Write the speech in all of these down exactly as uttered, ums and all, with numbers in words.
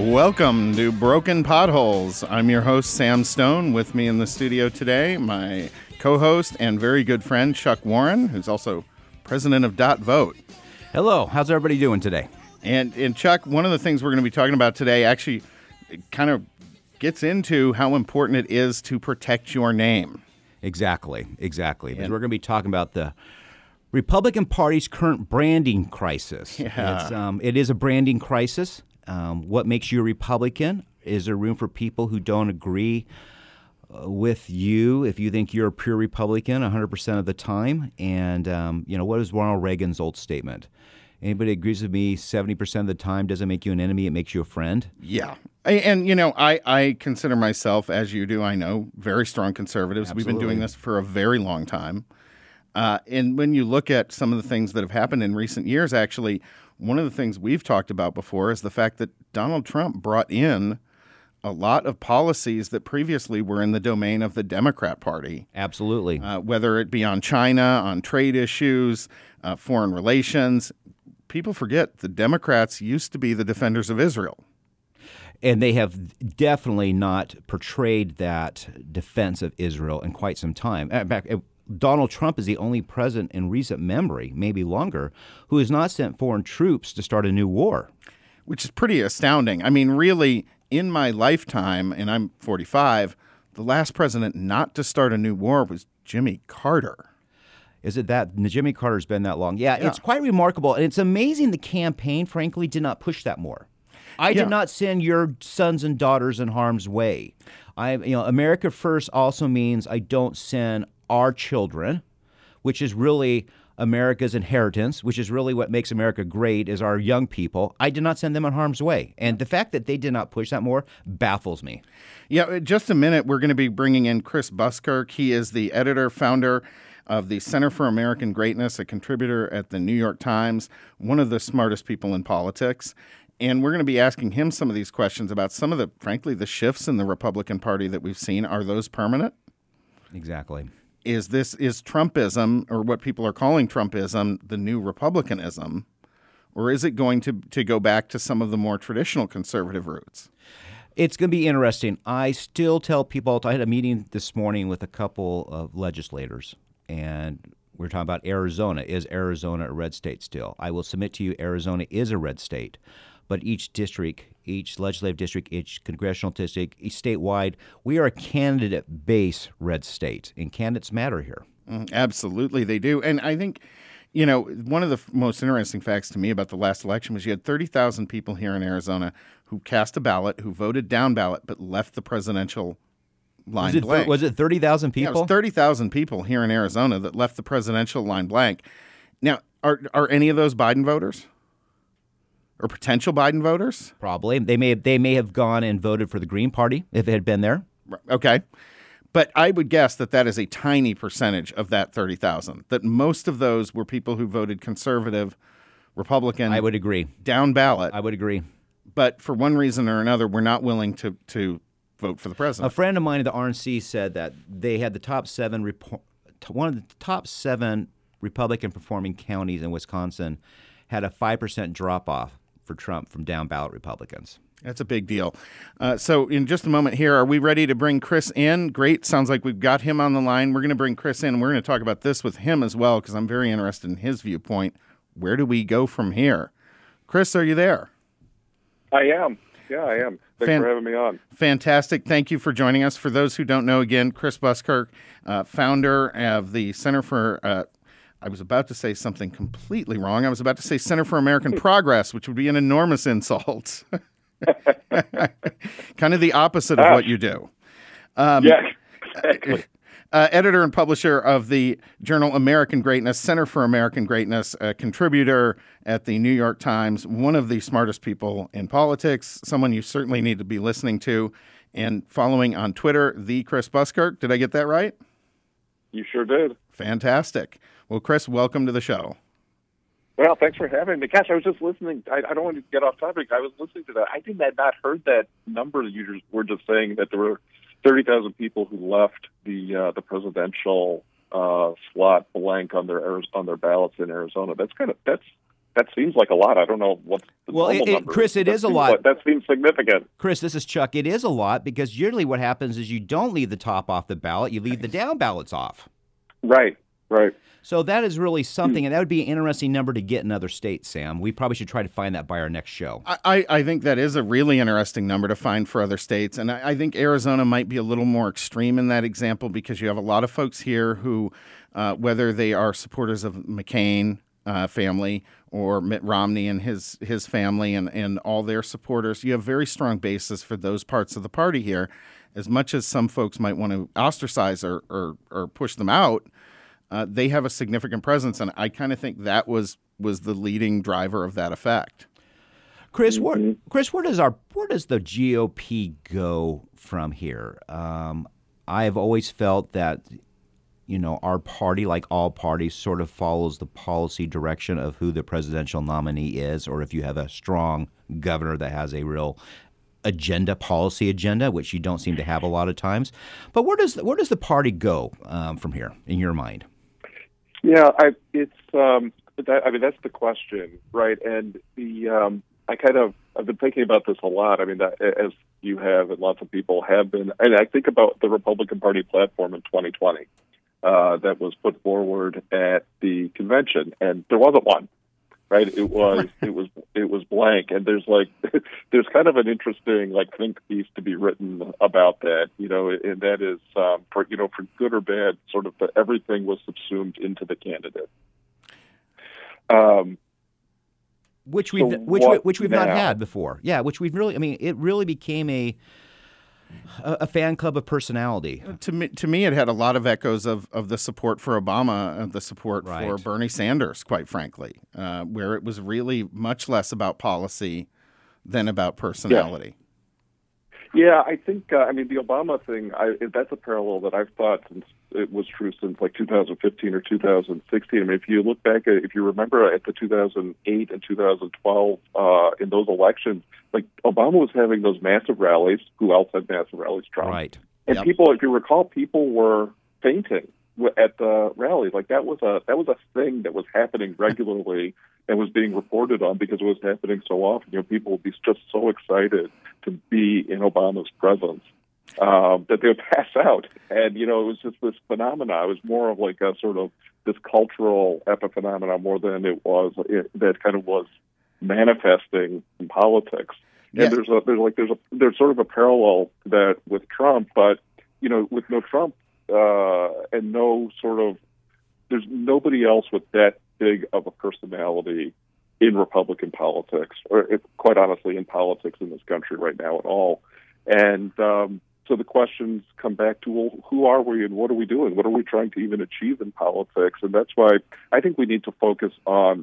Welcome to Broken Potholes. I'm your host, Sam Stone. With me in the studio today, my co-host and very good friend, Chuck Warren, who's also president of Dot Vote. Hello. How's everybody doing today? And, and Chuck, one of the things we're going to be talking about today actually kind of gets into how important it is to protect your name. Exactly. Exactly. Because we're going to be talking about the Republican Party's current branding crisis. Yeah. It's, um, it is a branding crisis. Um, what makes you a Republican? Is there room for people who don't agree uh, with you if you think you're a pure Republican one hundred percent of the time? And, um, you know, what is Ronald Reagan's old statement? Anybody agrees with me seventy percent of the time doesn't make you an enemy, it makes you a friend? Yeah. And, you know, I, I consider myself, as you do, I know, very strong conservatives. Absolutely. We've been doing this for a very long time. Uh, and when you look at some of the things that have happened in recent years, actually, one of the things we've talked about before is the fact that Donald Trump brought in a lot of policies that previously were in the domain of the Democrat Party. Absolutely. Uh, whether it be on China, on trade issues, uh, foreign relations. People forget the Democrats used to be the defenders of Israel. And they have definitely not portrayed that defense of Israel in quite some time. In fact, Donald Trump is the only president in recent memory, maybe longer, who has not sent foreign troops to start a new war. Which is pretty astounding. I mean, really, in my lifetime, and I'm forty-five, the last president not to start a new war was Jimmy Carter. Is it that Jimmy Carter's been that long? Yeah, yeah, it's quite remarkable. And it's amazing the campaign, frankly, did not push that more. I yeah. did not send your sons and daughters in harm's way. I, you know, America First also means I don't send our children, which is really America's inheritance, which is really what makes America great, is our young people. I did not send them in harm's way. And the fact that they did not push that more baffles me. Yeah, in just a minute, we're going to be bringing in Chris Buskirk. He is the editor, founder of the Center for American Greatness, a contributor at the New York Times, one of the smartest people in politics. And we're going to be asking him some of these questions about some of the, frankly, the shifts in the Republican Party that we've seen. Are those permanent? Exactly. Is this is Trumpism, or what people are calling Trumpism, the new Republicanism, or is it going to, to go back to some of the more traditional conservative roots? It's going to be interesting. I still tell people, I had a meeting this morning with a couple of legislators, and we're talking about Arizona. Is Arizona a red state still? I will submit to you, Arizona is a red state, but each district, each legislative district, each congressional district, each statewide, we are a candidate-based red state, and candidates matter here. Absolutely, they do. And I think, you know, one of the most interesting facts to me about the last election was you had thirty thousand people here in Arizona who cast a ballot, who voted down ballot, but left the presidential line was it, blank. Was it thirty thousand people? Yeah, it was thirty thousand people here in Arizona that left the presidential line blank. Now, are are any of those Biden voters? Or potential Biden voters? Probably. They may have, they may have gone and voted for the Green Party if it had been there. Okay. But I would guess that that is a tiny percentage of that thirty thousand, that most of those were people who voted conservative, Republican. I would agree. Down ballot. I would agree. But for one reason or another, we're not willing to, to vote for the president. A friend of mine at the R N C said that they had the top seven, rep- one of the top seven Republican performing counties in Wisconsin had a five percent drop off for Trump from down-ballot Republicans. That's a big deal. Uh, so in just a moment here, are we ready to bring Chris in? Great. Sounds like we've got him on the line. We're going to bring Chris in. We're going to talk about this with him as well because I'm very interested in his viewpoint. Where do we go from here? Chris, are you there? I am. Yeah, I am. Thanks Fan- for having me on. Fantastic. Thank you for joining us. For those who don't know, again, Chris Buskirk, uh, founder of the Center for uh, I was about to say something completely wrong. I was about to say Center for American Progress, which would be an enormous insult. Kind of the opposite of what you do. Um, yeah, exactly. Uh, editor and publisher of the journal American Greatness, Center for American Greatness, a contributor at the New York Times, one of the smartest people in politics, someone you certainly need to be listening to and following on Twitter, the Chris Buskirk. Did I get that right? You sure did. Fantastic. Well, Chris, welcome to the show. Well, thanks for having me. Gosh, I was just listening. I, I don't want to get off topic. I was listening to that. I think I had not heard that number that you were just saying, that there were thirty thousand people who left the uh, the presidential uh, slot blank on their on their ballots in Arizona. That's kind of that's that seems like a lot. I don't know what's the well, total it, number. Chris, it that is a lot. Like, that seems significant. Chris, this is Chuck. It is a lot because usually what happens is you don't leave the top off the ballot. You leave the down ballots off. Right, right. So that is really something, and that would be an interesting number to get in other states, Sam. We probably should try to find that by our next show. I, I think that is a really interesting number to find for other states, and I, I think Arizona might be a little more extreme in that example because you have a lot of folks here who, uh, whether they are supporters of McCain uh, family or Mitt Romney and his his family and, and all their supporters, you have very strong bases for those parts of the party here. As much as some folks might want to ostracize or, or, or push them out, Uh, they have a significant presence, and I kind of think that was was the leading driver of that effect. Chris, where, Chris, where does our where does the G O P go from here? Um, I have always felt that, you know, our party, like all parties, sort of follows the policy direction of who the presidential nominee is, or if you have a strong governor that has a real agenda, policy agenda, which you don't seem to have a lot of times. But where does where does the party go um, from here, in your mind? Yeah, I, it's. Um, that, I mean, that's the question, right? And the um, I kind of I've been thinking about this a lot. I mean, as you have, and lots of people have been. And I think about the Republican Party platform in twenty twenty uh, that was put forward at the convention, and there wasn't one. Right? It was it was it was blank, and there's like there's kind of an interesting like think piece to be written about that, you know, and that is um, for you know for good or bad, sort of the, everything was subsumed into the candidate. Um, which we so which we, which we've now? not had before, yeah. Which we've really, I mean, it really became a. A fan club of personality. To me, to me, it had a lot of echoes of, of the support for Obama, of the support right. for Bernie Sanders, quite frankly, uh, where it was really much less about policy than about personality. Yeah, yeah I think, uh, I mean, the Obama thing, I, that's a parallel that I've thought since it was true since like two thousand fifteen or two thousand sixteen. I mean, if you look back, at, if you remember at the two thousand eight and two thousand twelve, uh, in those elections, like Obama was having those massive rallies. Who else had massive rallies? Trump. Right. And yep. people, if you recall, people were fainting at the rallies. Like that was a that was a thing that was happening regularly and was being reported on because it was happening so often. You know, people would be just so excited to be in Obama's presence. Um, that they would pass out. And, you know, it was just this phenomenon. It was more of like a sort of this cultural epiphenomenon more than it was it, that kind of was manifesting in politics. And yeah. there's a, there's like there's a there's sort of a parallel that with Trump, but you know, with no Trump uh, and no sort of there's nobody else with that big of a personality in Republican politics, or if, quite honestly, in politics in this country right now at all. And um, so the questions come back to, well, who are we and what are we doing? What are we trying to even achieve in politics? And that's why I think we need to focus on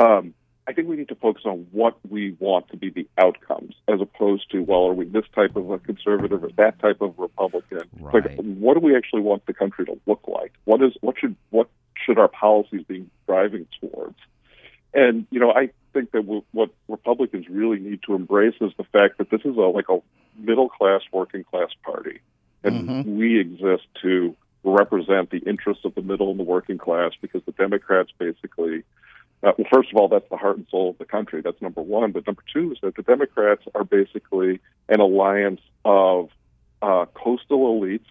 um, I think we need to focus on what we want to be the outcomes as opposed to, well, are we this type of a conservative or that type of Republican? Right. Like, what do we actually want the country to look like? What is what should what should our policies be driving towards? And, you know, I think that w- what Republicans really need to embrace is the fact that this is a, like a middle-class, working-class party. And mm-hmm. we exist to represent the interests of the middle and the working class because the Democrats basically, uh, well, first of all, that's the heart and soul of the country. That's number one. But number two is that the Democrats are basically an alliance of uh, coastal elites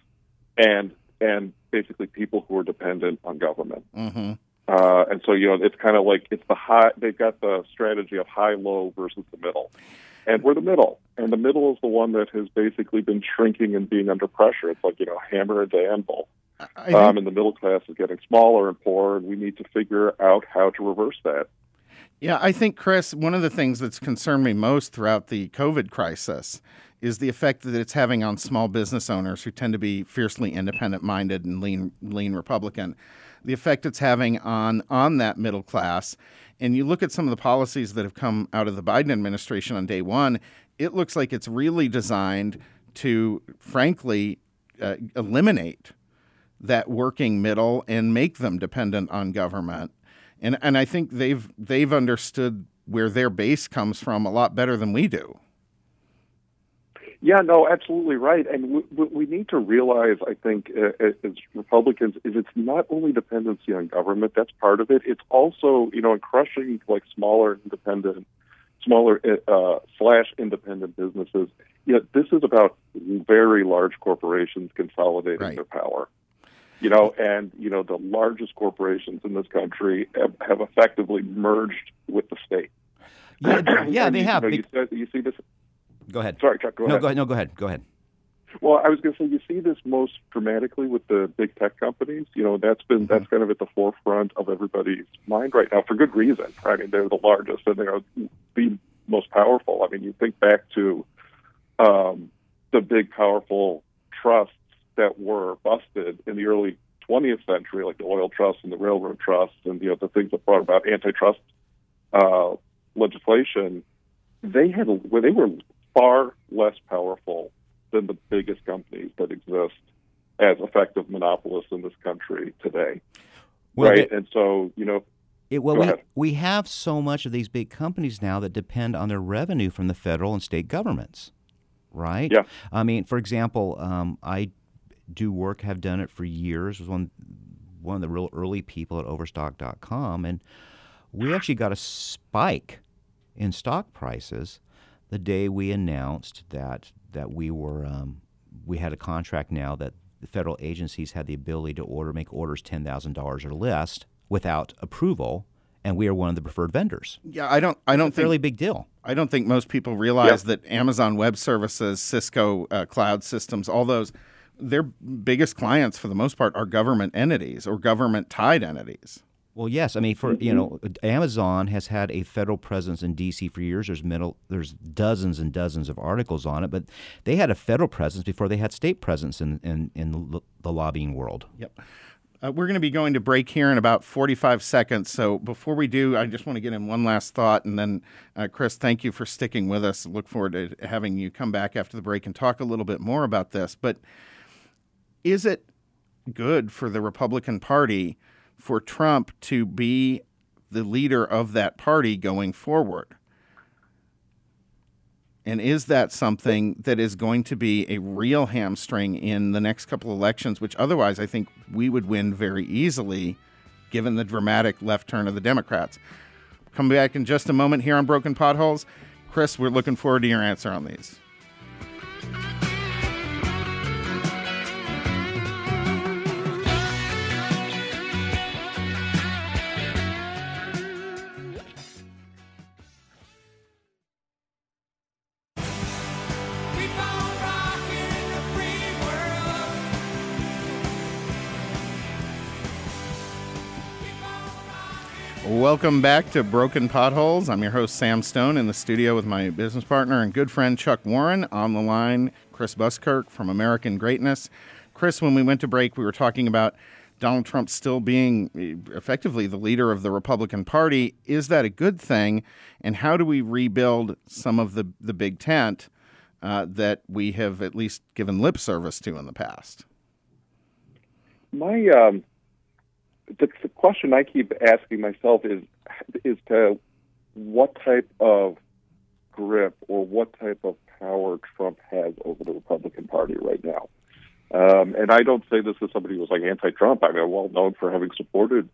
and, and basically people who are dependent on government. Mm-hmm. Uh, and so, you know, it's kind of like it's the high, they've got the strategy of high, low versus the middle. And we're the middle. And the middle is the one that has basically been shrinking and being under pressure. It's like, you know, hammer and anvil. I, um, and the middle class is getting smaller and poorer, and we need to figure out how to reverse that. Yeah, I think, Chris, one of the things that's concerned me most throughout the COVID crisis is the effect that it's having on small business owners who tend to be fiercely independent-minded and lean, lean Republican. The effect it's having on on that middle class. And you look at some of the policies that have come out of the Biden administration on day one, it looks like it's really designed to, frankly, uh, eliminate that working middle and make them dependent on government. And and I think they've they've understood where their base comes from a lot better than we do. Yeah, no, absolutely right. And what we need to realize, I think, as Republicans, is it's not only dependency on government. That's part of it. It's also, you know, in crushing like smaller independent, smaller uh, slash independent businesses. You know, this is about very large corporations consolidating right. their power. You know, and, you know, the largest corporations in this country have, have effectively merged with the state. Yeah, yeah they you, have. You, know, you, see, you see this. Go ahead. Sorry, Chuck. Go no, ahead. Go, no, go ahead. Go ahead. Well, I was going to say you see this most dramatically with the big tech companies. You know, that's been mm-hmm. that's kind of at the forefront of everybody's mind right now for good reason. I mean, they're the largest and they are the most powerful. I mean, you think back to um, the big powerful trusts that were busted in the early twentieth century, like the oil trust and the railroad trust, and you know the things that brought about antitrust uh, legislation. They had where they were far less powerful than the biggest companies that exist as effective monopolists in this country today. Well, right? It, and so, you know, it, well, we, we have so much of these big companies now that depend on their revenue from the federal and state governments, right? Yeah. I mean, for example, um, I do work, have done it for years, was one, one of the real early people at Overstock dot com, and we actually got a spike in stock prices the day we announced that that we were um, we had a contract now that the federal agencies had the ability to order make orders ten thousand dollars or less without approval, and we are one of the preferred vendors. Yeah, I don't I don't it's a fairly big deal. I don't think most people realize yeah. that Amazon Web Services, Cisco uh, Cloud Systems, all those their biggest clients for the most part are government entities or government tied entities. Well, yes. I mean, for you know, Amazon has had a federal presence in D C for years. There's middle, there's dozens and dozens of articles on it, but they had a federal presence before they had state presence in in, in the lobbying world. Yep. Uh, we're going to be going to break here in about forty-five seconds. So before we do, I just want to get in one last thought. And then, uh, Chris, thank you for sticking with us. Look forward to having you come back after the break and talk a little bit more about this. But is it good for the Republican Party for Trump to be the leader of that party going forward? And is that something that is going to be a real hamstring in the next couple elections, which otherwise I think we would win very easily, given the dramatic left turn of the Democrats? Come back in just a moment here on Broken Potholes. Chris, we're looking forward to your answer on these. Welcome back to Broken Potholes. I'm your host, Sam Stone, in the studio with my business partner and good friend, Chuck Warren. On the line, Chris Buskirk from American Greatness. Chris, when we went to break, we were talking about Donald Trump still being effectively the leader of the Republican Party. Is that a good thing? And how do we rebuild some of the, the big tent uh, that we have at least given lip service to in the past? My... Um The, the question I keep asking myself is, is to what type of grip or what type of power Trump has over the Republican Party right now. Um, and I don't say this as somebody who's like anti-Trump. I mean, I'm well known for having supported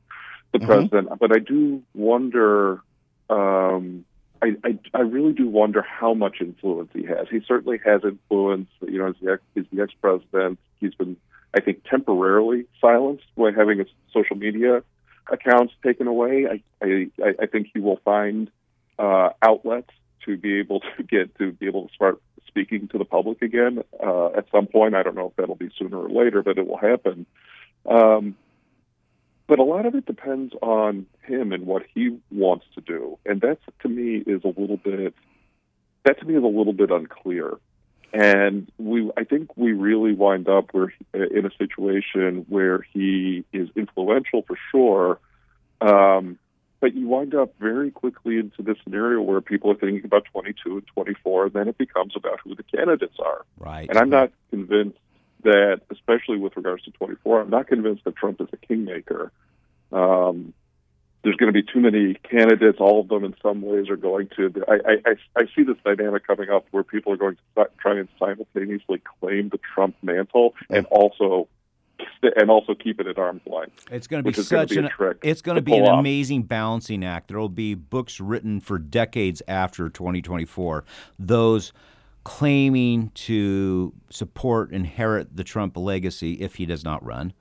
the mm-hmm. president, but I do wonder. Um, I, I, I really do wonder how much influence he has. He certainly has influence. You know, as the, as the ex-president, he's been, I think, temporarily silenced by having his social media accounts taken away. I, I, I think he will find uh, outlets to be able to get to be able to start speaking to the public again uh, at some point. I don't know if that'll be sooner or later, but it will happen. Um, but a lot of it depends on him and what he wants to do, and that's to me is a little bit that to me is a little bit unclear. And we, I think we really wind up where, in a situation where he is influential for sure, um, but you wind up very quickly into this scenario where people are thinking about twenty-two and twenty-four, and then it becomes about who the candidates are. Right. And I'm not convinced that, especially with regards to twenty-four, I'm not convinced that Trump is a kingmaker. Um, there's going to be too many candidates. All of them, in some ways, are going to. I, I, I see this dynamic coming up where people are going to try and simultaneously claim the Trump mantle and also and also keep it at arm's length. It's going to be such an it's going to be an amazing balancing act. There will be books written for decades after twenty twenty-four. Those claiming to support, inherit the Trump legacy if he does not run.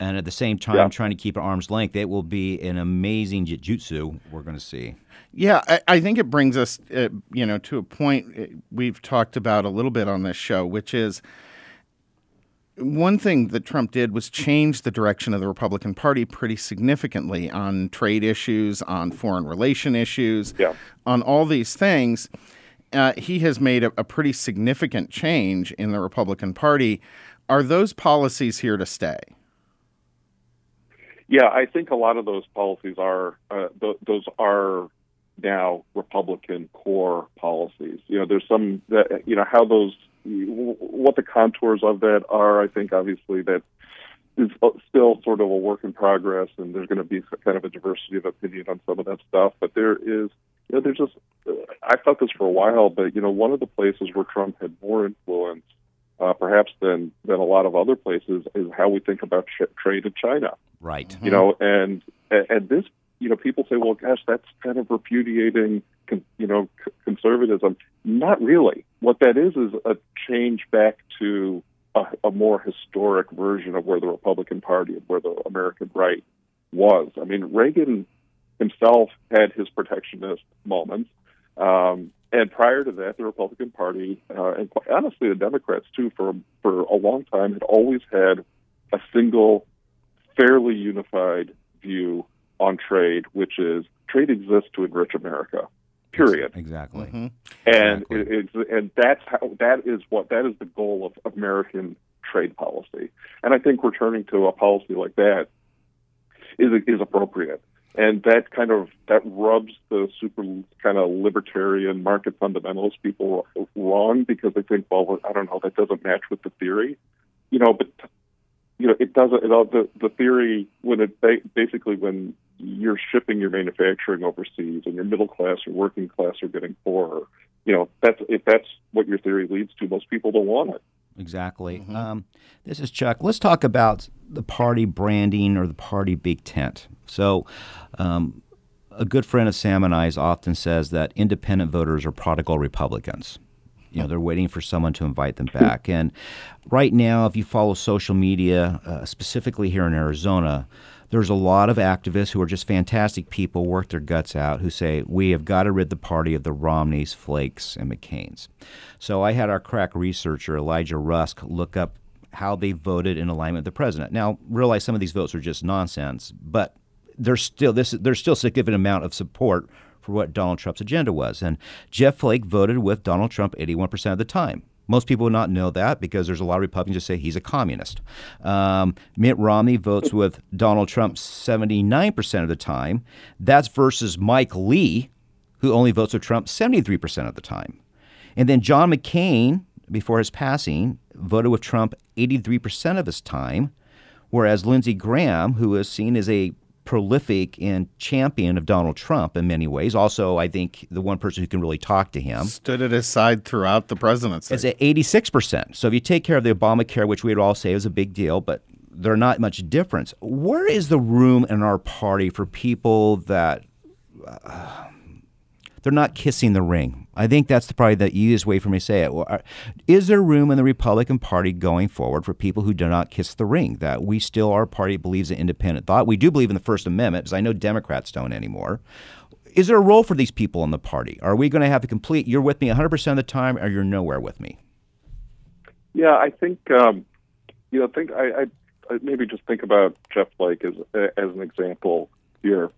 And at the same time, yeah. trying to keep an arm's length, it will be an amazing jiu-jitsu we're going to see. Yeah, I, I think it brings us, uh, you know, to a point we've talked about a little bit on this show, which is one thing that Trump did was change the direction of the Republican Party pretty significantly on trade issues, on foreign relation issues, yeah. on all these things. Uh, he has made a, a pretty significant change in the Republican Party. Are those policies here to stay? Yeah, I think a lot of those policies are uh, th- those are now Republican core policies. You know, there's some that, you know, how those, what the contours of that are, I think obviously that is still sort of a work in progress, and there's going to be kind of a diversity of opinion on some of that stuff. But there is, you know, there's just, I thought this for a while, but, you know, one of the places where Trump had more influence, uh, perhaps than, than a lot of other places, is how we think about ch- trade in China. Right. Mm-hmm. You know, and and this, you know, people say, well, gosh, that's kind of repudiating, you know, conservatism. Not really. What that is is a change back to a, a more historic version of where the Republican Party and where the American right was. I mean, Reagan himself had his protectionist moments. Um, and prior to that, the Republican Party, uh, and quite honestly, the Democrats, too, for, for a long time, had always had a single fairly unified view on trade, which is trade exists to enrich America, period. Exactly. Mm-hmm. And exactly. It, it's, and that's how that is what that is the goal of American trade policy. And I think returning to a policy like that is is appropriate. And that kind of that rubs the super kind of libertarian market fundamentalist people wrong, because they think, well, I don't know, that doesn't match with the theory, you know, but. You know, it doesn't. It all, the the theory when it ba- basically when you're shipping your manufacturing overseas and your middle class or working class are getting poorer, you know, that's if that's what your theory leads to, most people don't want it. Exactly. Mm-hmm. Um, this is Chuck. Let's talk about the party branding or the party big tent. So, um, a good friend of Sam and I's often says that independent voters are prodigal Republicans. You know, they're waiting for someone to invite them back. And right now, if you follow social media, uh, specifically here in Arizona, there's a lot of activists who are just fantastic people, work their guts out, who say, we have got to rid the party of the Romneys, Flakes, and McCains. So I had our crack researcher, Elijah Rusk, look up how they voted in alignment with the president. Now, realize some of these votes are just nonsense, but there's still this there's still a significant amount of support for what Donald Trump's agenda was. And Jeff Flake voted with Donald Trump eighty-one percent of the time. Most people would not know that because there's a lot of Republicans who say he's a communist. Um, Mitt Romney votes with Donald Trump seventy-nine percent of the time. That's versus Mike Lee, who only votes with Trump seventy-three percent of the time. And then John McCain, before his passing, voted with Trump eighty-three percent of his time, whereas Lindsey Graham, who is seen as a prolific and champion of Donald Trump in many ways. Also, I think the one person who can really talk to him. Stood at his side throughout the presidency. It's at eighty-six percent. So if you take care of the Obamacare, which we would all say is a big deal, but they're not much difference. Where is the room in our party for people that uh, they're not kissing the ring? I think that's probably the easiest way for me to say it. Is there room in the Republican Party going forward for people who do not kiss the ring, that we still, our party believes in independent thought? We do believe in the First Amendment, because I know Democrats don't anymore. Is there a role for these people in the party? Are we going to have a complete, you're with me one hundred percent of the time, or you're nowhere with me? Yeah, I think, um, you know, think I, I, I maybe just think about Jeff Flake as, as an example here.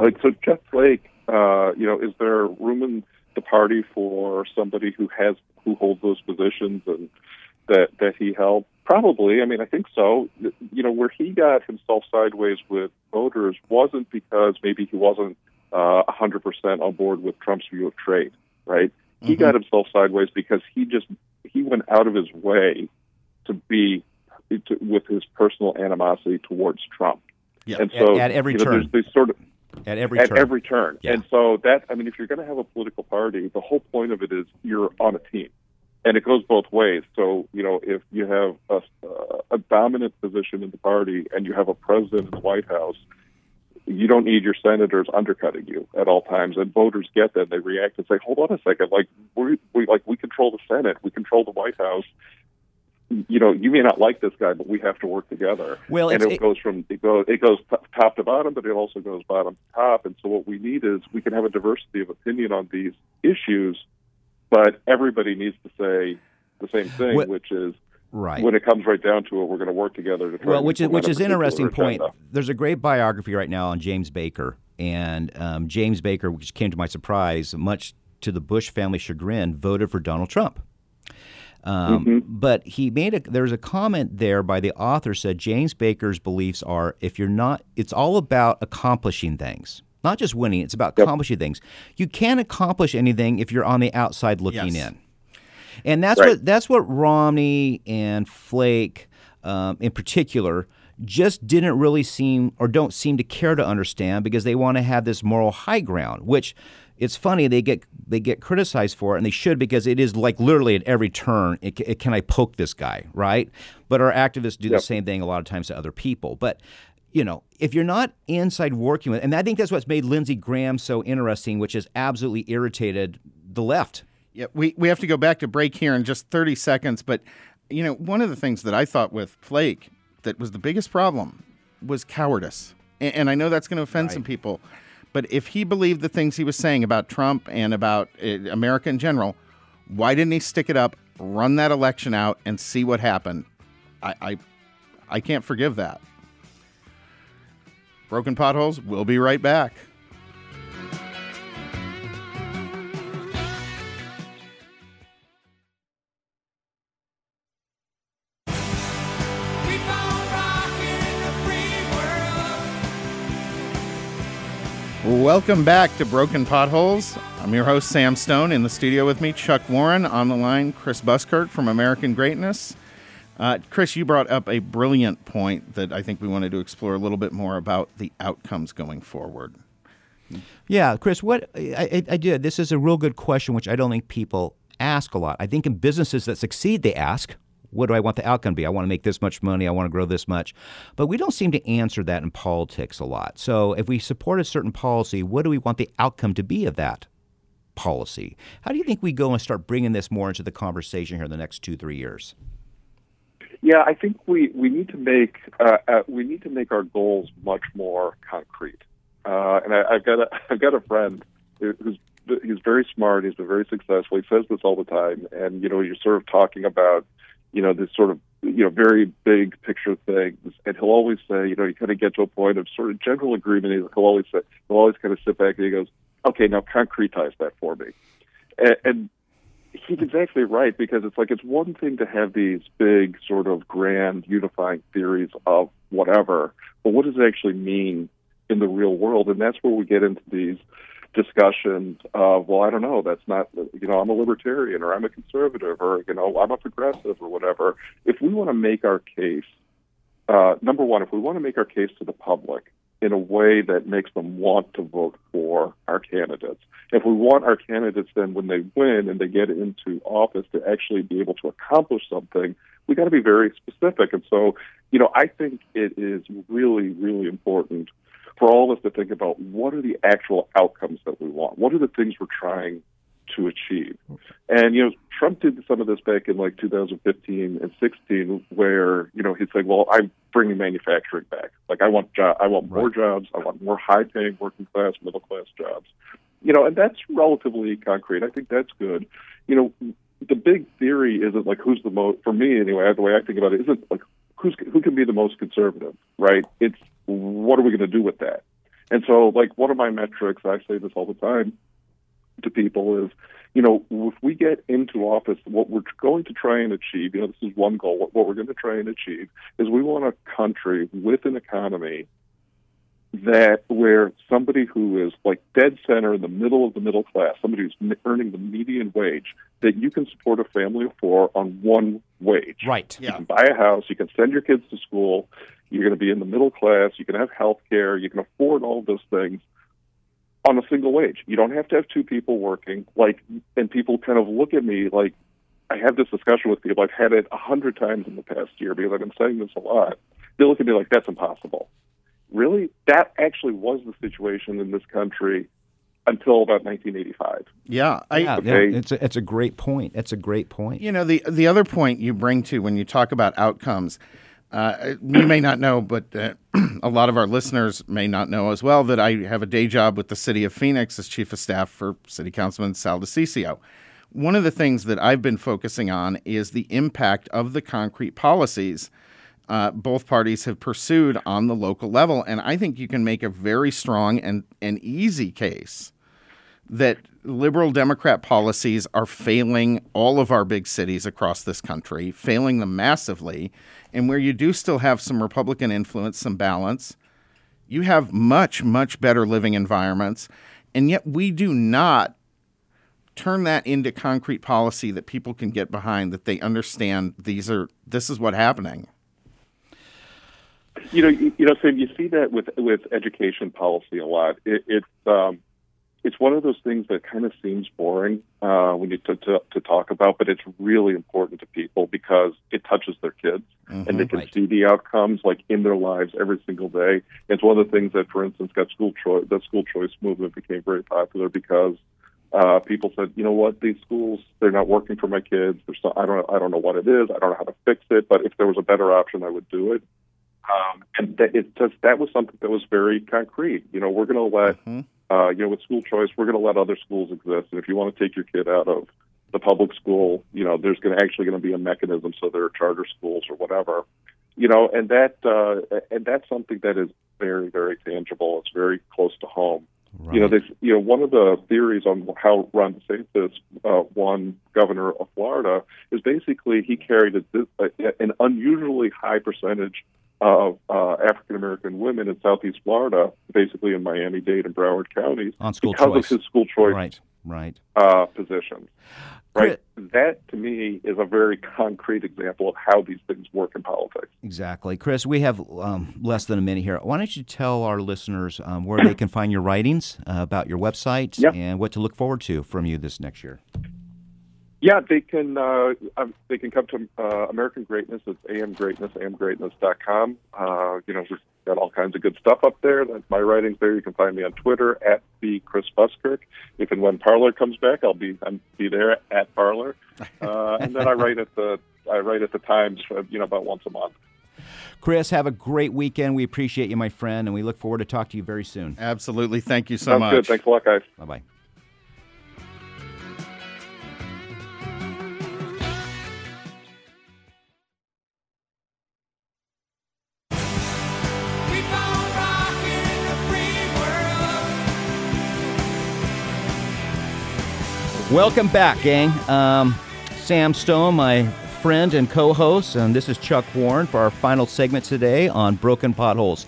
Like, so Jeff Flake, uh, you know, is there room in the party for somebody who has who holds those positions and that that he held? Probably. I mean, I think so. You know, where he got himself sideways with voters wasn't because maybe he wasn't uh, one hundred percent on board with Trump's view of trade, right? Mm-hmm. He got himself sideways because he just he went out of his way to be to, with his personal animosity towards Trump. Yeah, and so at, at every you know, turn, there's, there's sort of At every at turn. every turn. Yeah. And so that, I mean, if you're going to have a political party, the whole point of it is you're on a team. And it goes both ways. So, you know, if you have a, a dominant position in the party and you have a president in the White House, you don't need your senators undercutting you at all times. And voters get that. They react and say, hold on a second. Like, we, we like we control the Senate. We control the White House. You know, you may not like this guy, but we have to work together. Well, and it, it goes from it goes it goes top to bottom, but it also goes bottom to top. And so, what we need is we can have a diversity of opinion on these issues, but everybody needs to say the same thing, what, which is right. When it comes right down to it, we're going to work together to try. Well, which is which is interesting point. Agenda. There's a great biography right now on James Baker, and um, James Baker, which came to my surprise, much to the Bush family chagrin, voted for Donald Trump. Um, mm-hmm. But he made a, there's a comment there by the author said James Baker's beliefs are if you're not, it's all about accomplishing things, not just winning. It's about yep. accomplishing things. You can't accomplish anything if you're on the outside looking yes. in. And that's right. what that's what Romney and Flake um, in particular just didn't really seem or don't seem to care to understand because they want to have this moral high ground, which. It's funny they get they get criticized for it, and they should because it is like literally at every turn. It, it, can I poke this guy, right? But our activists do yep. the same thing a lot of times to other people. But you know, if you're not inside working with, and I think that's what's made Lindsey Graham so interesting, which has absolutely irritated the left. Yeah, we we have to go back to break here in just thirty seconds. But you know, one of the things that I thought with Flake that was the biggest problem was cowardice, and, and I know that's going to offend right. some people. But if he believed the things he was saying about Trump and about uh, America in general, why didn't he stick it up, run that election out, and see what happened? I, I, I can't forgive that. Broken Potholes, we'll be right back. Welcome back to Broken Potholes. I'm your host, Sam Stone. In the studio with me, Chuck Warren. On the line, Chris Buskirk from American Greatness. Uh, Chris, you brought up a brilliant point that I think we wanted to explore a little bit more about the outcomes going forward. Yeah, Chris, what I, I did. This is a real good question, which I don't think people ask a lot. I think in businesses that succeed, they ask, what do I want the outcome to be? I want to make this much money. I want to grow this much. But we don't seem to answer that in politics a lot. So if we support a certain policy, what do we want the outcome to be of that policy? How do you think we go and start bringing this more into the conversation here in the next two, three years? Yeah, I think we, we need to make uh, uh, we need to make our goals much more concrete. Uh, and I, I've got a I've got a friend who's he's very smart. He's been very successful. He says this all the time. And you know, you're sort of talking about. You know, this sort of, you know, very big picture things. And he'll always say, you know, you kind of get to a point of sort of general agreement. He'll always say, he'll always kind of sit back and he goes, okay, now concretize that for me. And, and he's exactly right, because it's like, it's one thing to have these big sort of grand unifying theories of whatever, but what does it actually mean in the real world? And that's where we get into these discussions of, well, I don't know, that's not, you know, I'm a libertarian or I'm a conservative or, you know, I'm a progressive or whatever. If we want to make our case, uh, number one, if we want to make our case to the public in a way that makes them want to vote for our candidates, if we want our candidates then when they win and they get into office to actually be able to accomplish something, we got to be very specific. And so, you know, I think it is really, really important for all of us to think about what are the actual outcomes that we want? What are the things we're trying to achieve? And, you know, Trump did some of this back in like two thousand fifteen and sixteen where, you know, he'd say, well, I'm bringing manufacturing back. Like I want jo- I want more jobs. I want more high paying working class, middle class jobs. You know, and that's relatively concrete. I think that's good. You know, the big theory isn't like who's the most, for me anyway, the way I think about it isn't like who's who can be the most conservative, right? It's, what are we going to do with that? And so, like, one of my metrics, I say this all the time to people is, you know, if we get into office, what we're going to try and achieve, you know, this is one goal, what, what we're going to try and achieve is we want a country with an economy that where somebody who is, like, dead center in the middle of the middle class, somebody who's earning the median wage, that you can support a family of four on one wage. Right. Yeah. You can buy a house, you can send your kids to school, you're going to be in the middle class, you can have health care, you can afford all those things on a single wage. You don't have to have two people working. Like, and people kind of look at me like, I have this discussion with people. I've had it a hundred times in the past year because I've been saying this a lot. They look at me like, that's impossible. Really? That actually was the situation in this country until about nineteen eighty-five. Yeah, I, yeah, okay. yeah it's, a, it's a great point. That's a great point. You know, the, the other point you bring to when you talk about outcomes, uh, you may not know, but uh, a lot of our listeners may not know as well, that I have a day job with the city of Phoenix as chief of staff for City Councilman Sal DeCiccio. One of the things that I've been focusing on is the impact of the concrete policies Uh, both parties have pursued on the local level. And I think you can make a very strong and, and easy case that liberal Democrat policies are failing all of our big cities across this country, failing them massively. And where you do still have some Republican influence, some balance, you have much, much better living environments. And yet we do not turn that into concrete policy that people can get behind, that they understand these are this is what's happening. You know, you, you know, Sam, you see that with with education policy a lot. It, it's um, it's one of those things that kind of seems boring uh, when you t- t- to talk about, but it's really important to people because it touches their kids, mm-hmm, and they can right. see the outcomes like in their lives every single day. It's one of the things that, for instance, got school choice. The school choice movement became very popular because uh, people said, you know what, these schools, they're not working for my kids. They're so, I don't I don't know what it is. I don't know how to fix it. But if there was a better option, I would do it. Um, and that, it just, that was something that was very concrete. You know, we're going to let, mm-hmm. uh, you know, with school choice, we're going to let other schools exist. And if you want to take your kid out of the public school, you know, there's going to actually going to be a mechanism. So there are charter schools or whatever, you know, and that uh, and that's something that is very, very tangible. It's very close to home. Right. You know, they, you know, one of the theories on how Ron DeSantis uh, won governor of Florida is basically he carried a, a, an unusually high percentage of uh, African-American women in Southeast Florida, basically in Miami-Dade and Broward counties, on school because choice. of his school choice right, right. Uh, position. Right? Chris, that, to me, is a very concrete example of how these things work in politics. Exactly. Chris, we have um, less than a minute here. Why don't you tell our listeners um, where they can find your writings uh, about your website yeah. and what to look forward to from you this next year? Yeah, they can uh, they can come to uh, American Greatness. It's amgreatness, amgreatness dot com. Uh, you know, we've got all kinds of good stuff up there. That's my writings there. You can find me on Twitter at the Chris Buskirk. If and when Parler comes back, I'll be I'm be there at Parler. Uh, and then I write at the I write at the Times, you know, about once a month. Chris, have a great weekend. We appreciate you, my friend, and we look forward to talk to you very soon. Absolutely. Thank you so Sounds much. Good. Thanks a lot, guys. Bye bye. Welcome back, gang. Um, Sam Stone, my friend and co-host, and this is Chuck Warren for our final segment today on Broken Potholes.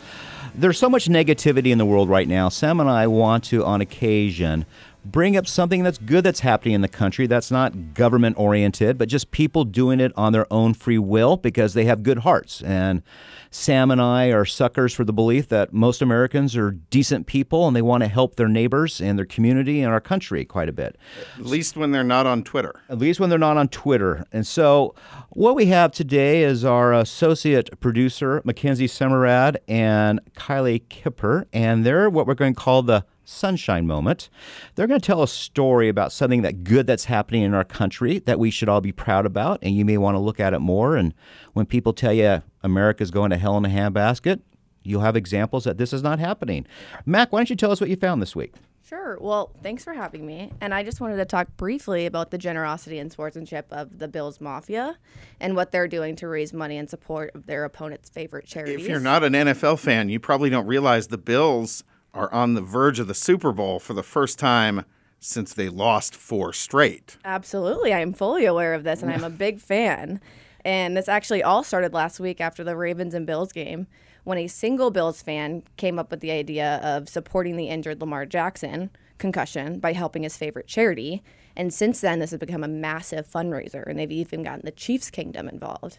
There's so much negativity in the world right now. Sam and I want to, on occasion, bring up something that's good that's happening in the country that's not government-oriented, but just people doing it on their own free will because they have good hearts. And Sam and I are suckers for the belief that most Americans are decent people and they want to help their neighbors and their community and our country quite a bit. At least when they're not on Twitter. At least when they're not on Twitter. And so what we have today is our associate producer, Mackenzie Semerad and Kylie Kipper, and they're what we're going to call the Sunshine Moment. They're going to tell a story about something that good that's happening in our country that we should all be proud about, and you may want to look at it more. And when people tell you America's going to hell in a handbasket, you'll have examples that this is not happening. Mac, why don't you tell us what you found this week? Sure. Well, thanks for having me. And I just wanted to talk briefly about the generosity and sportsmanship of the Bills Mafia and what they're doing to raise money in support of their opponent's favorite charities. If you're not an N F L fan, you probably don't realize the Bills are on the verge of the Super Bowl for the first time since they lost four straight. Absolutely. I am fully aware of this, and I'm a big fan. And this actually all started last week after the Ravens and Bills game when a single Bills fan came up with the idea of supporting the injured Lamar Jackson concussion by helping his favorite charity. And since then, this has become a massive fundraiser, and they've even gotten the Chiefs' kingdom involved.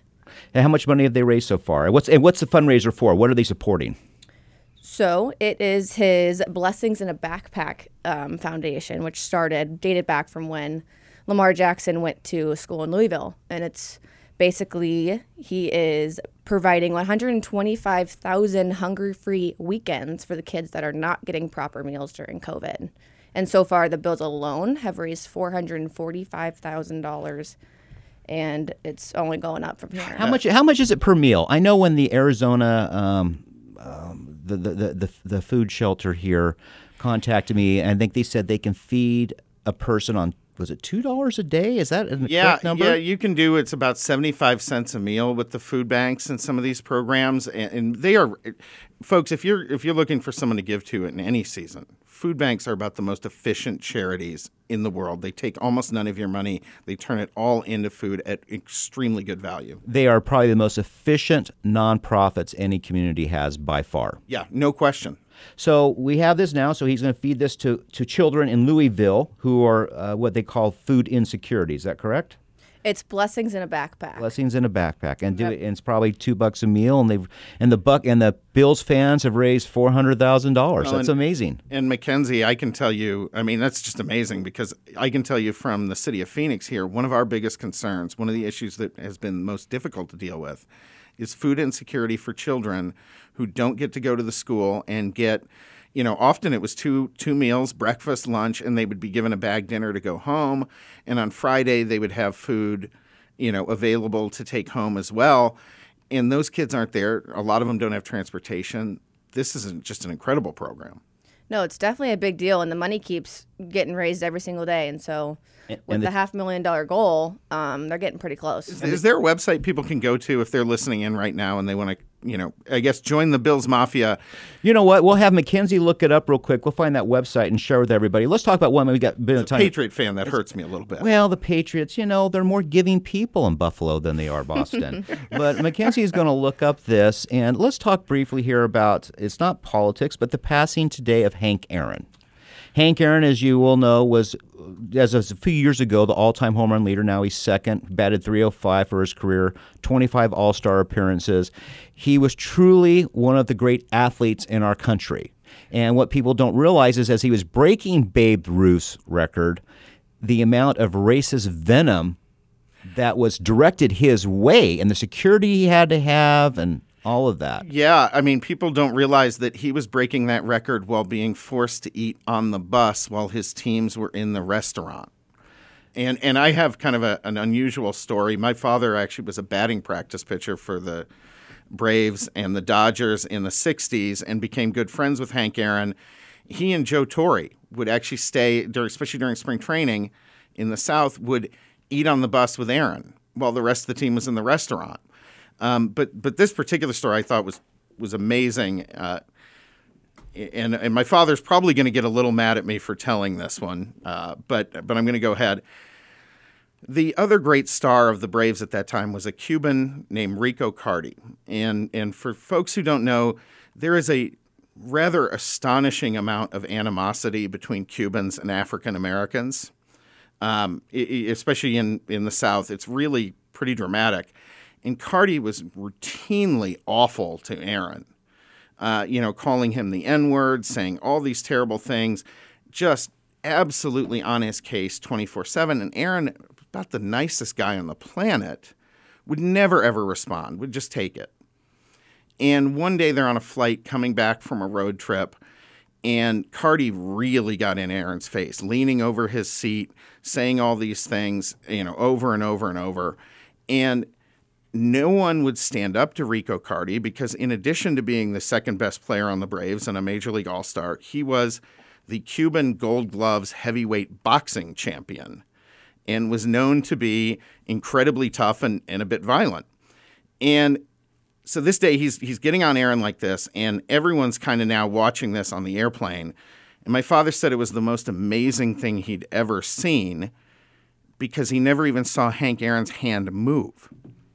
And how much money have they raised so far? What's, and what's the fundraiser for? What are they supporting? So it is his Blessings in a Backpack um, Foundation, which started, dated back from when Lamar Jackson went to a school in Louisville. And it's basically, he is providing one hundred twenty-five thousand hunger-free weekends for the kids that are not getting proper meals during COVID. And so far, the Bills alone have raised four hundred forty-five thousand dollars, and it's only going up from here. How much? How much is it per meal? I know when the Arizona, um, um, the, the the the food shelter here, contacted me, and I think they said they can feed a person on. Was it two dollars a day? Is that a yeah, correct number? Yeah, you can do, it's about seventy-five cents a meal with the food banks and some of these programs. And, and they are, folks, if you're if you're looking for someone to give to in any season, food banks are about the most efficient charities in the world. They take almost none of your money. They turn it all into food at extremely good value. They are probably the most efficient nonprofits any community has by far. Yeah, no question. So we have this now, so he's going to feed this to, to children in Louisville who are uh, what they call food insecurity. Is that correct? It's Blessings in a Backpack. Blessings in a Backpack. And, yep. do, and it's probably two bucks a meal, and they've and the buck and the Bills fans have raised four hundred thousand dollars. Well, that's and, amazing. And Mackenzie, I can tell you, I mean, that's just amazing, because I can tell you from the city of Phoenix here, one of our biggest concerns, one of the issues that has been most difficult to deal with, is food insecurity for children who don't get to go to the school and get, you know, often it was two two meals, breakfast, lunch, and they would be given a bag dinner to go home. And on Friday, they would have food, you know, available to take home as well. And those kids aren't there. A lot of them don't have transportation. This is just an incredible program. No, it's definitely a big deal, and the money keeps getting raised every single day. And so with and the, the half million dollar goal, um, they're getting pretty close. Is, is there a website people can go to if they're listening in right now and they want to, you know, I guess join the Bills Mafia? You know what? We'll have Mackenzie look it up real quick. We'll find that website and share with everybody. Let's talk about one we've got a bit of time. As a Patriot fan, that hurts me a little bit. Well, the Patriots, you know, they're more giving people in Buffalo than they are Boston. But Mackenzie is going to look up this, and let's talk briefly here about, it's not politics, but the passing today of Hank Aaron. Hank Aaron, as you will know, was, as of a few years ago, the all-time home run leader. Now he's second, batted three oh five for his career, twenty-five all-star appearances. He was truly one of the great athletes in our country. And what people don't realize is as he was breaking Babe Ruth's record, the amount of racist venom that was directed his way and the security he had to have and all of that. Yeah, I mean, people don't realize that he was breaking that record while being forced to eat on the bus while his teams were in the restaurant. And and I have kind of a, an unusual story. My father actually was a batting practice pitcher for the Braves and the Dodgers in the sixties and became good friends with Hank Aaron. He and Joe Torre would actually stay, during, especially during spring training in the South, would eat on the bus with Aaron while the rest of the team was in the restaurant. Um, but but this particular story I thought was was amazing, uh, and and my father's probably going to get a little mad at me for telling this one, uh, but but I'm going to go ahead. The other great star of the Braves at that time was a Cuban named Rico Cardi, and and for folks who don't know, there is a rather astonishing amount of animosity between Cubans and African Americans, um, especially in in the South. It's really pretty dramatic. And Cardi was routinely awful to Aaron, uh, you know, calling him the N-word, saying all these terrible things, just absolutely on his case twenty-four seven. And Aaron, about the nicest guy on the planet, would never, ever respond, would just take it. And one day they're on a flight coming back from a road trip, and Cardi really got in Aaron's face, leaning over his seat, saying all these things, you know, over and over and over. And no one would stand up to Rico Cardi because in addition to being the second best player on the Braves and a Major League All-Star, he was the Cuban Gold Gloves heavyweight boxing champion and was known to be incredibly tough and, and a bit violent. And so this day he's he's getting on Aaron like this, and everyone's kind of now watching this on the airplane. And my father said it was the most amazing thing he'd ever seen because he never even saw Hank Aaron's hand move.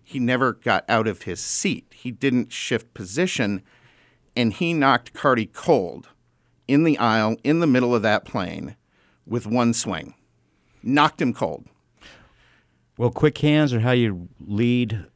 He never got out of his seat. He didn't shift position, and he knocked Cardi cold in the aisle in the middle of that plane with one swing. Knocked him cold. Well, quick hands are how you lead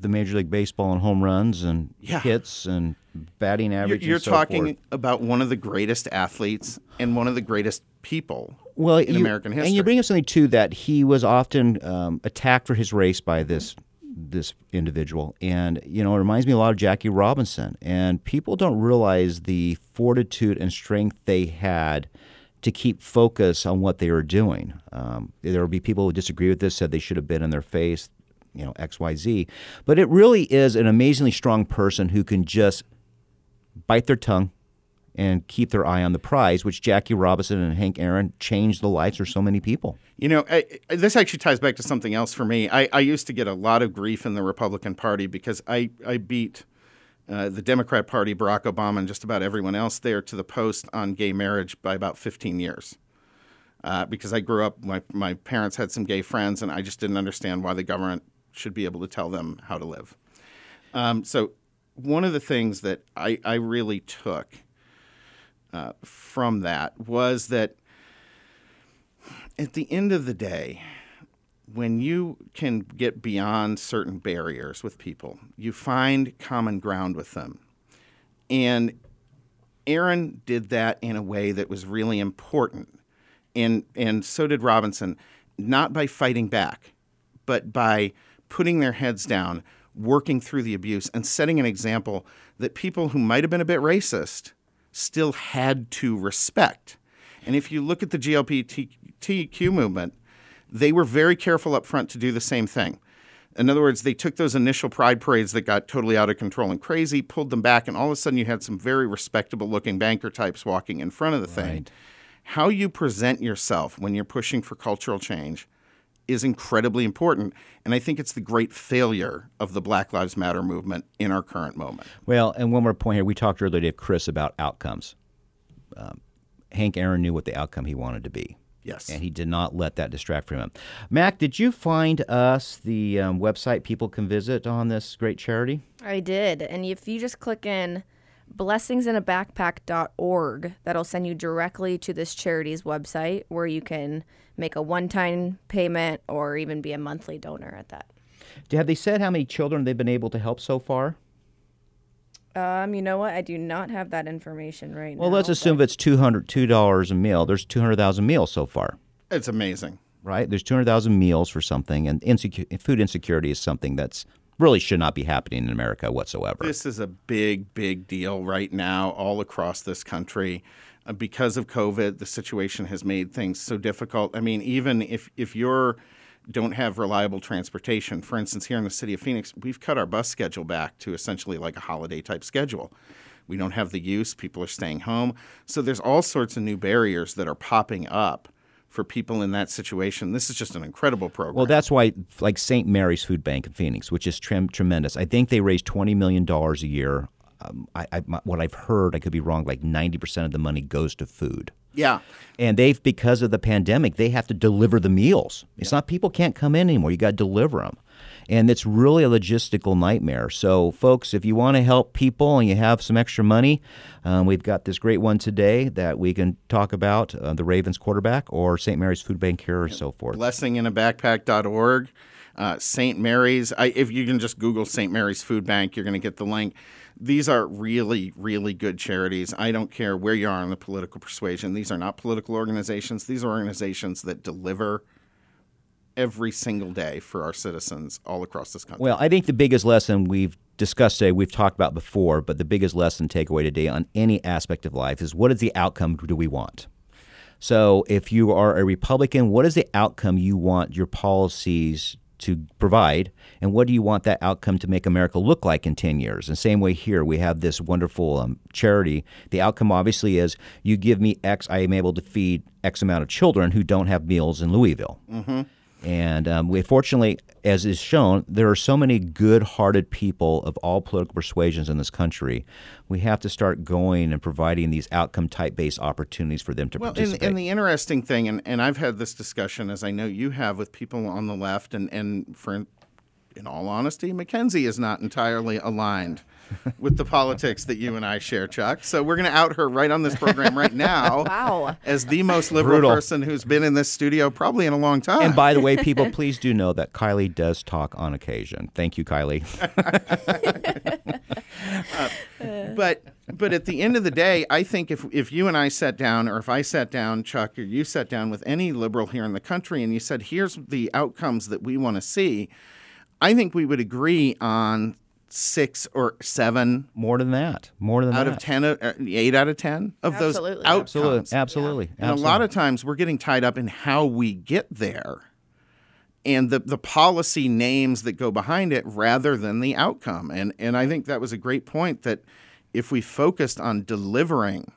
the Major League Baseball in home runs and yeah. hits and batting average. You're, you're and so talking forth. about one of the greatest athletes and one of the greatest people well, in you, American history. And you bring up something too, that he was often um, attacked for his race by this this individual, and you know, it reminds me a lot of Jackie Robinson. And people don't realize the fortitude and strength they had to keep focus on what they were doing. Um, there will be people who disagree with this, said they should have been in their face, you know, X, Y, Z. But it really is an amazingly strong person who can just bite their tongue and keep their eye on the prize, which Jackie Robinson and Hank Aaron changed the lives for so many people. You know, I, I, this actually ties back to something else for me. I, I used to get a lot of grief in the Republican Party because I, I beat uh, the Democrat Party, Barack Obama, and just about everyone else there to the post on gay marriage by about fifteen years. Uh, because I grew up, my, my parents had some gay friends, and I just didn't understand why the government should be able to tell them how to live. Um, so one of the things that I, I really took Uh, from that was that at the end of the day, when you can get beyond certain barriers with people, you find common ground with them. And Aaron did that in a way that was really important. And, and so did Robinson, not by fighting back, but by putting their heads down, working through the abuse, and setting an example that people who might have been a bit racist still had to respect. And if you look at the G L B T Q movement, they were very careful up front to do the same thing. In other words, they took those initial pride parades that got totally out of control and crazy, pulled them back, and all of a sudden you had some very respectable-looking banker types walking in front of the thing. Right. How you present yourself when you're pushing for cultural change is incredibly important, and I think it's the great failure of the Black Lives Matter movement in our current moment. Well, and one more point here. We talked earlier today, Chris, about outcomes. Um, Hank Aaron knew what the outcome he wanted to be. Yes. And he did not let that distract from him. Mac, did you find us the um, website people can visit on this great charity? I did, and if you just click in blessings in a backpack dot org, that'll send you directly to this charity's website where you can make a one-time payment or even be a monthly donor at that. Have they said how many children they've been able to help so far? Um, you know what? I do not have that information right well, now. Well, let's assume but... it's two hundred two dollars a meal. There's two hundred thousand meals so far. It's amazing. Right? There's two hundred thousand meals for something, and insecu- food insecurity is something that's really should not be happening in America whatsoever. This is a big, big deal right now all across this country. Uh, because of COVID, the situation has made things so difficult. I mean, even if, if you're don't have reliable transportation, for instance, here in the city of Phoenix, we've cut our bus schedule back to essentially like a holiday-type schedule. We don't have the use. People are staying home. So there's all sorts of new barriers that are popping up for people in that situation. This is just an incredible program. Well, that's why, like Saint Mary's Food Bank in Phoenix, which is trim- tremendous. I think they raise twenty million dollars a year. Um, I, I, my, what I've heard, I could be wrong, like ninety percent of the money goes to food. Yeah. And they've, because of the pandemic, they have to deliver the meals. It's yeah. not people can't come in anymore. You got to deliver them. And it's really a logistical nightmare. So, folks, if you want to help people and you have some extra money, um, we've got this great one today that we can talk about, uh, the Ravens quarterback or Saint Mary's Food Bank here and so forth. blessing in a backpack dot org, uh, Saint Mary's. I, if you can just Google Saint Mary's Food Bank, you're going to get the link. These are really, really good charities. I don't care where you are in the political persuasion. These are not political organizations. These are organizations that deliver every single day for our citizens all across this country. Well, I think the biggest lesson we've discussed today, we've talked about before, but the biggest lesson takeaway today on any aspect of life is what is the outcome do we want? So if you are a Republican, what is the outcome you want your policies to provide, and what do you want that outcome to make America look like in ten years? And same way here, we have this wonderful um, charity. The outcome obviously is you give me X, I am able to feed X amount of children who don't have meals in Louisville. Mm-hmm. And um, we fortunately, as is shown, there are so many good-hearted people of all political persuasions in this country. We have to start going and providing these outcome-type based opportunities for them to well, participate. Well, and, and the interesting thing, and, and I've had this discussion, as I know you have, with people on the left and, and for in all honesty, Mackenzie is not entirely aligned with the politics that you and I share, Chuck. So we're going to out her right on this program right now wow. as the most liberal Brutal. person who's been in this studio probably in a long time. And by the way, people, please do know that Kylie does talk on occasion. Thank you, Kylie. uh, but but at the end of the day, I think if, if you and I sat down, or if I sat down, Chuck, or you sat down with any liberal here in the country and you said, here's the outcomes that we want to see, I think we would agree on six or seven. More than that. More than out that. Out of ten, uh, eight out of ten of Absolutely. those outcomes. Absolutely. Absolutely. Yeah. And Absolutely. a lot of times we're getting tied up in how we get there and the, the policy names that go behind it rather than the outcome. And, and I think that was a great point, that if we focused on delivering.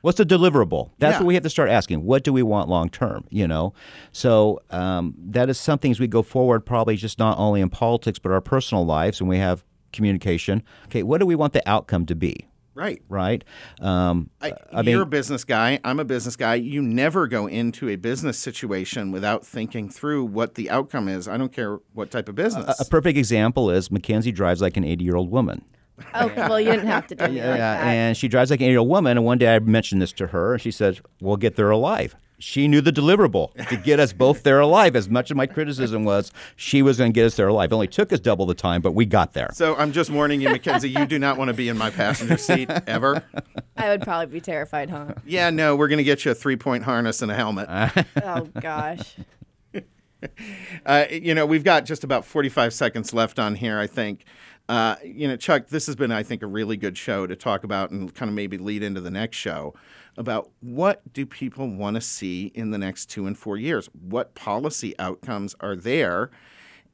What's the deliverable? That's yeah. what we have to start asking. What do we want long term? You know, so um, that is something as we go forward, probably just not only in politics, but our personal lives. And we have communication. OK, what do we want the outcome to be? Right. Right. Um, I, I mean, you're a business guy. I'm a business guy. You never go into a business situation without thinking through what the outcome is. I don't care what type of business. A, a perfect example is Mackenzie drives like an eighty-year-old woman. Oh, well, you didn't have to do it. Yeah, like that. And she drives like an eighty-year-old woman. And one day I mentioned this to her, and she said, "We'll get there alive." She knew the deliverable to get us both there alive. As much of my criticism was, she was going to get us there alive. It only took us double the time, but we got there. So I'm just warning you, Mackenzie, you do not want to be in my passenger seat ever. I would probably be terrified, huh? Yeah, no, we're going to get you a three-point harness and a helmet. Oh, gosh. Uh, you know, we've got just about forty-five seconds left on here, I think. Uh, you know, Chuck, this has been, I think, a really good show to talk about and kind of maybe lead into the next show about what do people want to see in the next two and four years? What policy outcomes are there?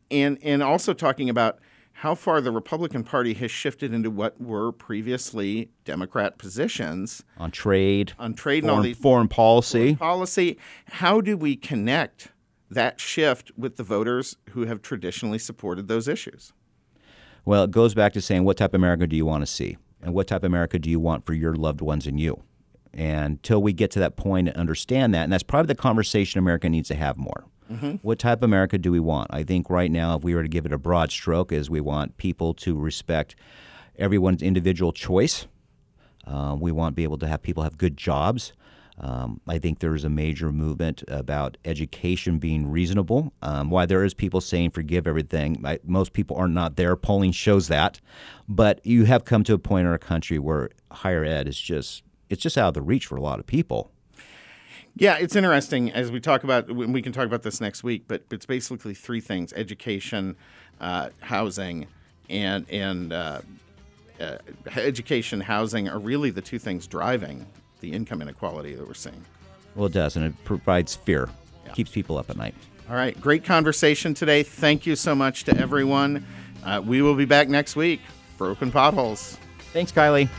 And and also talking about how far the Republican Party has shifted into what were previously Democrat positions. On trade. On trade foreign, and all these. Foreign policy. Foreign policy. How do we connect that shift with the voters who have traditionally supported those issues? Well, it goes back to saying, what type of America do you want to see? And what type of America do you want for your loved ones and you? And until we get to that point and understand that, and that's probably the conversation America needs to have more. Mm-hmm. What type of America do we want? I think right now, if we were to give it a broad stroke, is we want people to respect everyone's individual choice. Uh, we want to be able to have people have good jobs. Um, I think there is a major movement about education being reasonable. Um, while there is people saying forgive everything, I, most people are not there. Polling shows that. But you have come to a point in our country where higher ed is just it's just out of the reach for a lot of people. Yeah, it's interesting as we talk about we can talk about this next week. But it's basically three things: education, uh, housing, and and uh, uh, education, housing are really the two things driving the income inequality that we're seeing. Well, it does, and it provides fear. Yeah. Keeps people up at night. All right, great conversation today. Thank you so much to everyone. Uh, we will be back next week for Open Potholes. Thanks, Kylie.